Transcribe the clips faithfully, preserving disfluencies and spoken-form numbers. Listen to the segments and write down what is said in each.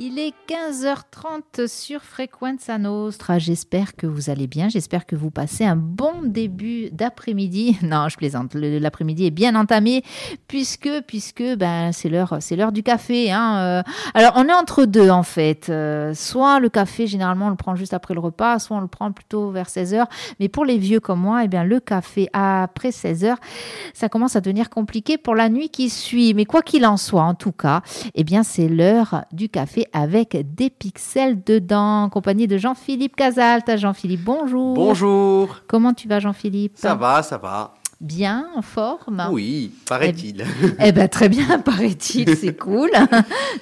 Il est quinze heures trente sur Frequenza Nostra. J'espère que vous allez bien. J'espère que vous passez un bon début d'après-midi. Non, je plaisante. L'après-midi est bien entamé puisque, puisque ben, c'est l'heure, c'est l'heure du café. Hein. Alors, on est entre deux en fait. Soit le café, généralement, on le prend juste après le repas, soit on le prend plutôt vers seize heures. Mais pour les vieux comme moi, eh bien, le café après seize heures, ça commence à devenir compliqué pour la nuit qui suit. Mais quoi qu'il en soit, en tout cas, eh bien, c'est l'heure du café avec des pixels dedans, en compagnie de Jean-Philippe Casal. Jean-Philippe, bonjour. Bonjour. Comment tu vas, Jean-Philippe ? Ça va, ça va. Bien, en forme ? Oui, paraît-il. Eh, eh bien, très bien, paraît-il, c'est cool.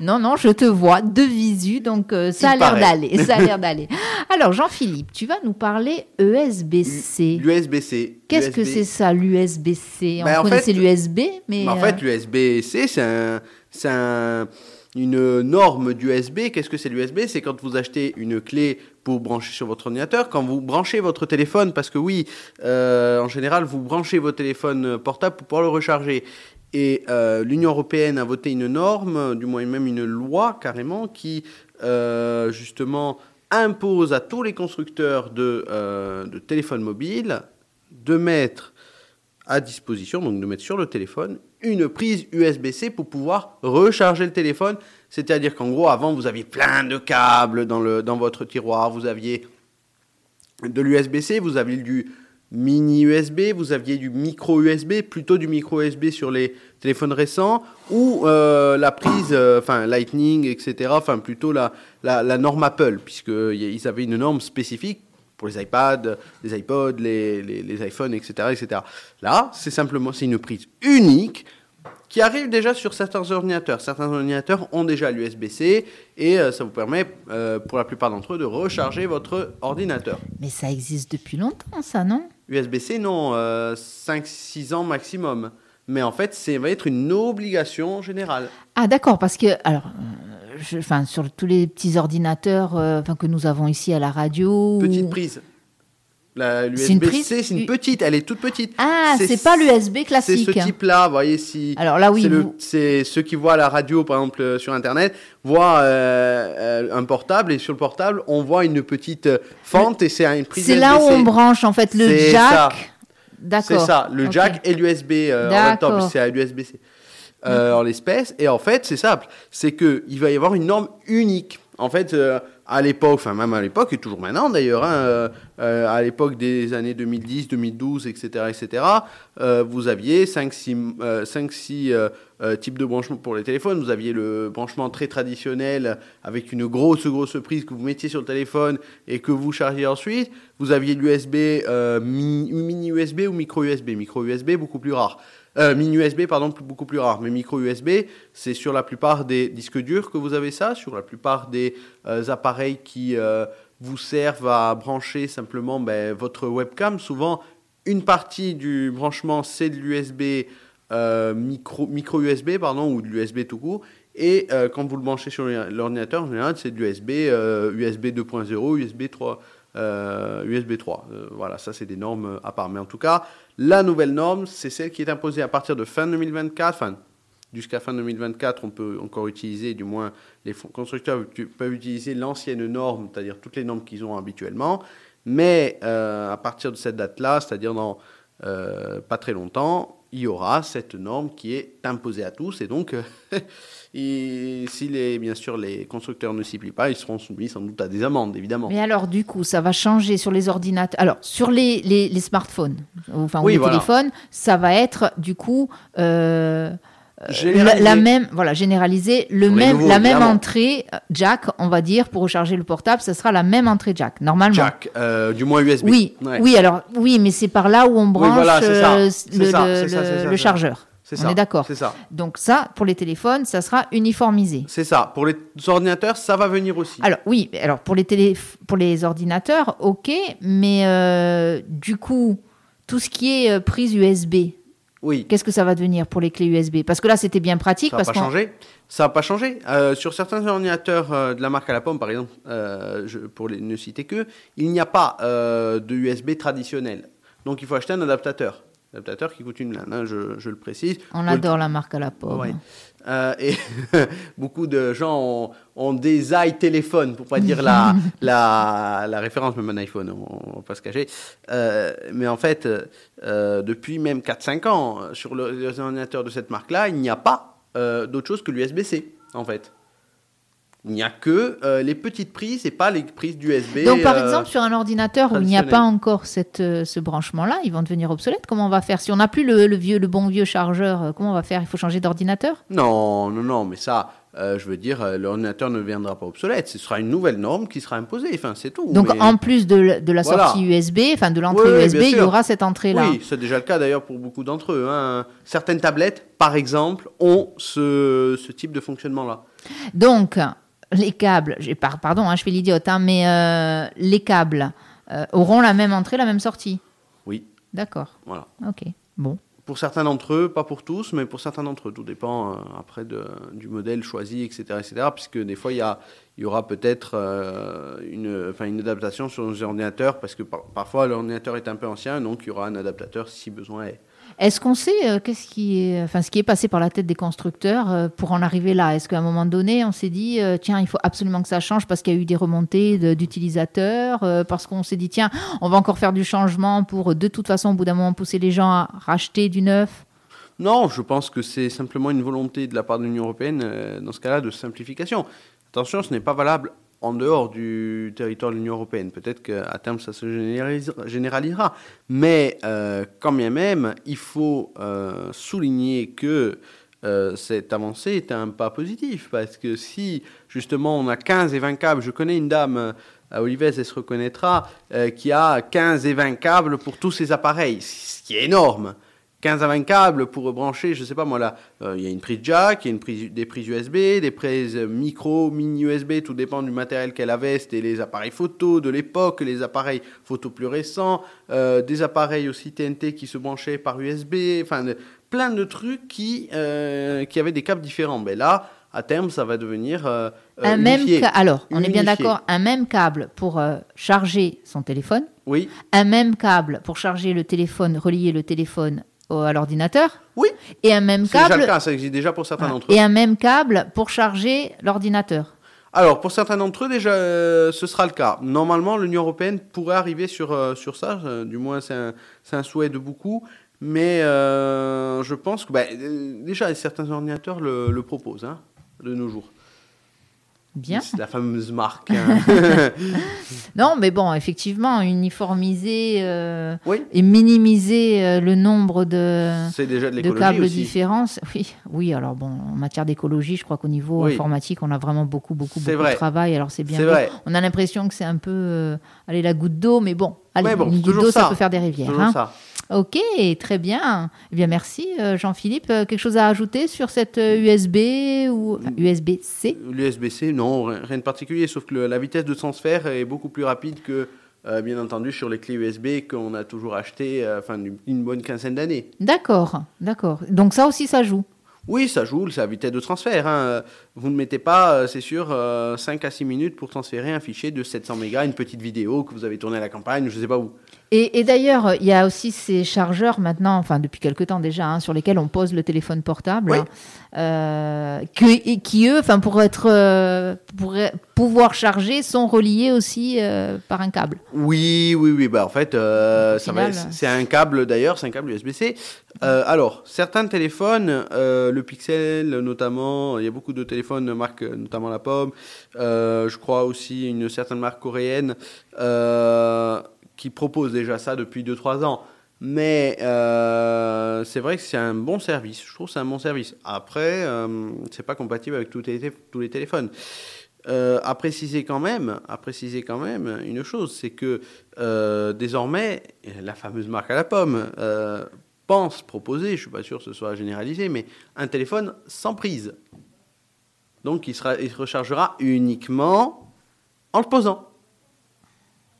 Non, non, je te vois de visu, donc euh, ça Il a paraît. l'air d'aller, ça a l'air d'aller. Alors, Jean-Philippe, tu vas nous parler E S B C. L'U S B C. Qu'est-ce que c'est ça, l'U S B C ? On ben, connaissait en fait, l'U S B, mais... Ben, en fait, l'U S B C, c'est un... C'est un... une norme d'U S B. Qu'est-ce que c'est l'U S B ? C'est quand vous achetez une clé pour brancher sur votre ordinateur, quand vous branchez votre téléphone, parce que oui, euh, en général, vous branchez votre téléphone portable pour pouvoir le recharger. Et euh, l'Union européenne a voté une norme, du moins même une loi carrément, qui euh, justement impose à tous les constructeurs de, euh, de téléphones mobiles de mettre à disposition, donc de mettre sur le téléphone, une prise U S B C pour pouvoir recharger le téléphone. C'est-à-dire qu'en gros, avant, vous aviez plein de câbles dans, le, dans votre tiroir, vous aviez de l'U S B C, vous aviez du mini U S B, vous aviez du micro U S B, plutôt du micro U S B sur les téléphones récents, ou euh, la prise, enfin euh, Lightning, et cetera, enfin plutôt la, la, la norme Apple, puisqu'ils avaient une norme spécifique pour les iPads, les iPods, les, les, les iPhones, et cetera, et cetera. Là, c'est simplement c'est une prise unique qui arrive déjà sur certains ordinateurs. Certains ordinateurs ont déjà l'U S B C et euh, ça vous permet, euh, pour la plupart d'entre eux, de recharger votre ordinateur. Mais ça existe depuis longtemps, ça, non ? U S B C, non, euh, cinq six ans maximum. Mais en fait, ça va être une obligation générale. Ah, d'accord, parce que... alors. Je, enfin, sur tous les petits ordinateurs euh, enfin, que nous avons ici à la radio. Petite ou... prise. La, l'U S B-C, c'est une, prise... c'est une petite, elle est toute petite. Ah, c'est, c'est pas l'U S B classique. C'est ce type-là, vous voyez. Si Alors là, oui. C'est, vous... le, c'est ceux qui voient la radio, par exemple, euh, sur Internet, voient euh, un portable, et sur le portable, on voit une petite fente, et c'est une prise U S B-C. C'est là où on branche, en fait, le c'est jack. Ça. D'accord. C'est ça, le okay. jack et l'U S B euh, en même temps, c'est à l'U S B-C. Euh, en l'espèce, et en fait c'est simple, c'est qu'il va y avoir une norme unique. En fait, euh, à l'époque, enfin même à l'époque, et toujours maintenant d'ailleurs, hein, euh, euh, à l'époque des années deux mille dix, deux mille douze, et cetera, et cetera, euh, vous aviez cinq six euh, euh, types de branchements pour les téléphones. Vous aviez le branchement très traditionnel avec une grosse, grosse prise que vous mettiez sur le téléphone et que vous chargiez ensuite. Vous aviez l'U S B, euh, mini, mini U S B ou micro U S B. Micro U S B, beaucoup plus rare. Euh, mini U S B, pardon, beaucoup plus rare. Mais micro U S B, c'est sur la plupart des disques durs que vous avez ça, sur la plupart des euh, appareils qui euh, vous servent à brancher simplement ben, votre webcam. Souvent, une partie du branchement, c'est de l'U S B euh, micro, micro U S B, pardon, ou de l'U S B tout court. Et euh, quand vous le branchez sur l'ordinateur, en général, c'est de l'U S B, euh, U S B deux point zéro, U S B trois. Euh, U S B trois, euh, voilà, ça c'est des normes à part, mais en tout cas, la nouvelle norme, c'est celle qui est imposée à partir de fin deux mille vingt-quatre, fin, jusqu'à fin deux mille vingt-quatre, on peut encore utiliser, du moins les constructeurs peuvent utiliser l'ancienne norme, c'est-à-dire toutes les normes qu'ils ont habituellement, mais euh, à partir de cette date-là, c'est-à-dire dans euh, pas très longtemps, il y aura cette norme qui est imposée à tous, et donc... Et si, les, bien sûr, les constructeurs ne s'y plient pas, ils seront soumis sans doute à des amendes, évidemment. Mais alors, du coup, ça va changer sur les ordinateurs. Alors, sur les, les, les smartphones, enfin, oui, ou les voilà. téléphones, ça va être, du coup, euh, la, la même, voilà, généralisé, le même, nouveaux, la même évidemment. entrée jack, on va dire, pour recharger le portable, ça sera la même entrée jack, normalement. Jack, euh, du moins U S B. Oui, ouais. oui, alors, oui, mais c'est par là où on branche le chargeur. C'est ça, on est d'accord. C'est ça. Donc ça, pour les téléphones, ça sera uniformisé. C'est ça. Pour les ordinateurs, ça va venir aussi. Alors oui, alors pour les télé... pour les ordinateurs, ok, mais euh, du coup, tout ce qui est euh, prise U S B, oui. Qu'est-ce que ça va devenir pour les clés U S B ? Parce que là, c'était bien pratique. Ça n'a pas qu'on... changé. Ça n'a pas changé. Euh, sur certains ordinateurs euh, de la marque à la pomme, par exemple, euh, je, pour les, ne citer que, il n'y a pas euh, de U S B traditionnel. Donc il faut acheter un adaptateur. L'adaptateur qui coûte une blinde, hein, je, je le précise. On adore la marque à la pomme. Ouais. Euh, et beaucoup de gens ont, ont des i-téléphones, pour ne pas dire la, la, la référence, même un iPhone, on ne va pas se cacher. Euh, mais en fait, euh, depuis même quatre à cinq ans, sur le, les ordinateurs de cette marque-là, il n'y a pas euh, d'autre chose que l'U S B C, en fait. Il n'y a que euh, les petites prises et pas les prises d'U S B. Donc, par euh, exemple, sur un ordinateur où il n'y a pas encore cette, euh, ce branchement-là, ils vont devenir obsolètes. Comment on va faire ? Si on n'a plus le, le, vieux, le bon vieux chargeur, euh, comment on va faire ? Il faut changer d'ordinateur ? Non, non, non, mais ça, euh, je veux dire, euh, l'ordinateur ne deviendra pas obsolète. Ce sera une nouvelle norme qui sera imposée, enfin, c'est tout. Donc, mais... en plus de, de la sortie voilà. U S B, enfin, de l'entrée oui, U S B, il y aura cette entrée-là. Oui, c'est déjà le cas, d'ailleurs, pour beaucoup d'entre eux. Hein. Certaines tablettes, par exemple, ont ce, ce type de fonctionnement-là. Donc... les câbles, j'ai par, pardon, hein, je fais l'idiote, hein, mais euh, les câbles euh, auront la même entrée, la même sortie. Oui. D'accord. Voilà. Ok. Bon. Pour certains d'entre eux, pas pour tous, mais pour certains d'entre eux, tout dépend euh, après de, du modèle choisi, et cetera, et cetera. Puisque des fois, il y a, il y aura peut-être euh, une, enfin une adaptation sur nos ordinateurs, parce que par, parfois l'ordinateur est un peu ancien, donc il y aura un adaptateur si besoin est. Est-ce qu'on sait euh, qu'est-ce qui est, enfin, ce qui est passé par la tête des constructeurs euh, pour en arriver là ? Est-ce qu'à un moment donné, on s'est dit euh, tiens, il faut absolument que ça change parce qu'il y a eu des remontées de, d'utilisateurs, euh, parce qu'on s'est dit tiens, on va encore faire du changement pour de toute façon, au bout d'un moment, pousser les gens à racheter du neuf ? Non, je pense que c'est simplement une volonté de la part de l'Union européenne, euh, dans ce cas-là, de simplification. Attention, ce n'est pas valable en dehors du territoire de l'Union européenne. Peut-être qu'à terme, ça se généralisera. Mais euh, quand bien même, il faut euh, souligner que euh, cette avancée est un pas positif. Parce que si, justement, on a quinze et vingt câbles... Je connais une dame, à Olives, elle se reconnaîtra, euh, qui a quinze et vingt câbles pour tous ses appareils, ce qui est énorme. quinze à vingt câbles pour brancher, je ne sais pas moi, là, il euh, y a une prise jack, il y a une prise, des prises U S B, des prises micro, mini U S B, tout dépend du matériel qu'elle avait, c'était les appareils photo de l'époque, les appareils photo plus récents, euh, des appareils aussi T N T qui se branchaient par U S B, enfin, de, plein de trucs qui, euh, qui avaient des câbles différents. Mais là, à terme, ça va devenir euh, un unifié. Même ca- Alors, on unifié. Est bien d'accord, un même câble pour euh, charger son téléphone, oui. Un même câble pour charger le téléphone, relier le téléphone à l'ordinateur. Oui. Et un même câble. C'est déjà le cas, ça existe déjà pour certains d'entre eux. Et un même câble pour charger l'ordinateur. Alors, pour certains d'entre eux, déjà, euh, ce sera le cas. Normalement, l'Union européenne pourrait arriver sur, euh, sur ça. Euh, du moins, c'est un, c'est un souhait de beaucoup. Mais euh, je pense que bah, euh, déjà, certains ordinateurs le, le proposent, hein, de nos jours. Bien. C'est la fameuse marque. Hein. Non, mais bon, effectivement, uniformiser euh, oui. et minimiser euh, le nombre de, c'est déjà de, de câbles aussi. Différents. Oui, oui. Alors bon, en matière d'écologie, je crois qu'au niveau oui. informatique, on a vraiment beaucoup, beaucoup, c'est beaucoup vrai. De travail. Alors c'est bien. C'est vrai. On a l'impression que c'est un peu, euh, allez, la goutte d'eau, mais bon, allez, ouais, bon, une goutte d'eau, ça. ça peut faire des rivières. Toujours hein. ça. Ok, très bien. Eh bien, merci euh, Jean-Philippe. Euh, quelque chose à ajouter sur cette euh, U S B ou enfin, U S B C ? L'U S B C, non, rien de particulier, sauf que le, la vitesse de transfert est beaucoup plus rapide que, euh, bien entendu, sur les clés U S B qu'on a toujours achetées, euh, enfin, une, une bonne quinzaine d'années. D'accord, d'accord. Donc ça aussi, ça joue ? Oui, ça joue, c'est la vitesse de transfert. Hein. Vous ne mettez pas, c'est sûr, euh, cinq à six minutes pour transférer un fichier de sept cents mégas, une petite vidéo que vous avez tournée à la campagne, je ne sais pas où. Et, et d'ailleurs, il y a aussi ces chargeurs maintenant, enfin depuis quelque temps déjà, hein, sur lesquels on pose le téléphone portable, oui. euh, qui, qui eux, enfin pour être, euh, pour pouvoir charger, sont reliés aussi euh, par un câble. Oui, oui, oui. Bah en fait, euh, ça va, c'est un câble d'ailleurs, c'est un câble U S B C. Euh, alors, certains téléphones, euh, le Pixel notamment, il y a beaucoup de téléphones marque notamment la pomme. Euh, je crois aussi une certaine marque coréenne. Euh, qui propose déjà ça depuis deux à trois ans. Mais euh, c'est vrai que c'est un bon service. Je trouve que c'est un bon service. Après, euh, ce n'est pas compatible avec tous les, tous les téléphones. Euh, à, préciser quand même, à préciser quand même une chose, c'est que euh, désormais, la fameuse marque à la pomme euh, pense proposer, je ne suis pas sûr que ce soit généralisé, mais un téléphone sans prise. Donc, il, sera, il se rechargera uniquement en le posant.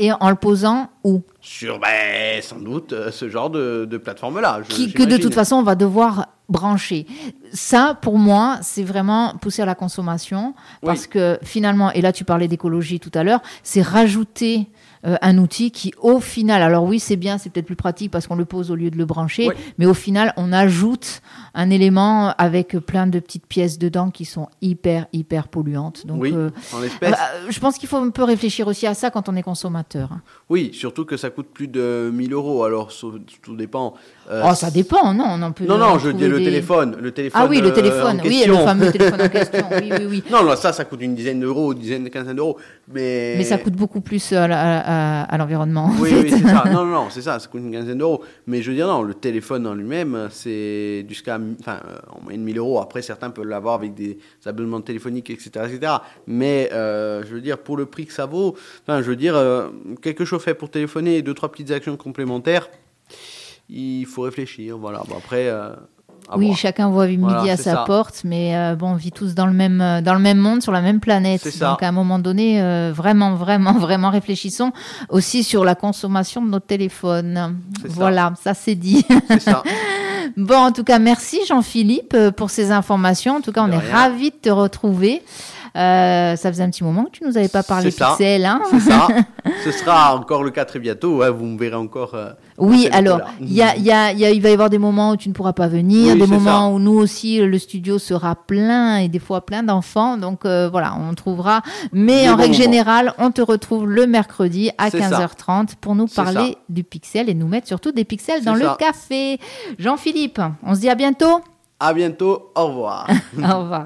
Et en le posant où ? Sur, ben, sans doute, ce genre de, de plateforme-là. Je, Qui, que de toute façon, on va devoir brancher. Ça, pour moi, c'est vraiment pousser à la consommation. Parce oui. que finalement, et là, tu parlais d'écologie tout à l'heure, c'est rajouter euh, un outil qui, au final, alors oui, c'est bien, c'est peut-être plus pratique parce qu'on le pose au lieu de le brancher, oui. mais au final, on ajoute un élément avec plein de petites pièces dedans qui sont hyper, hyper polluantes. Donc, oui, euh, en l'espèce. Euh, je pense qu'il faut un peu réfléchir aussi à ça quand on est consommateur. Oui, surtout que ça coûte plus de mille euros, alors tout dépend. Euh, oh, ça dépend, non on en peut Non, non, je dis le des... téléphone. Le téléphone. Ah oui, le téléphone, euh, oui, le fameux téléphone en question, oui, oui, oui. Non, non, ça, ça coûte une dizaine d'euros, une dizaine de quinzaine d'euros, mais... Mais ça coûte beaucoup plus à, à, à, à l'environnement. Oui, oui, c'est ça, non, non, non, c'est ça, ça coûte une quinzaine d'euros, mais je veux dire, non, le téléphone en lui-même, c'est jusqu'à, enfin, en moyenne mille euros, après, certains peuvent l'avoir avec des abonnements téléphoniques, et cetera, et cetera, mais, euh, je veux dire, pour le prix que ça vaut, enfin, je veux dire, euh, quelque chose fait pour téléphoner et deux, trois petites actions complémentaires, il faut réfléchir, voilà, bon, après... Euh... Ah oui, bon. Chacun voit midi voilà, à sa ça. porte, mais euh, bon, on vit tous dans le même dans le même monde, sur la même planète. C'est ça. Donc à un moment donné, euh, vraiment, vraiment, vraiment réfléchissons aussi sur la consommation de nos téléphones. C'est voilà, ça, ça c'est dit. C'est ça. Bon, en tout cas, merci Jean-Philippe pour ces informations. En tout cas, on de est rien. ravis de te retrouver. Euh, ça faisait un petit moment que tu nous avais pas parlé c'est Pixel, hein. C'est ça. Ce sera encore le cas très bientôt. Hein. Vous me verrez encore. Euh, oui, alors il y a, il y a, il y a, il va y avoir des moments où tu ne pourras pas venir, oui, des moments ça. où nous aussi le studio sera plein et des fois plein d'enfants. Donc euh, voilà, on trouvera. Mais des en règle moments. générale, on te retrouve le mercredi à c'est quinze heures trente ça. pour nous parler du Pixel et nous mettre surtout des Pixels c'est dans ça. le café. Jean-Philippe, on se dit à bientôt. À bientôt. Au revoir. Au revoir.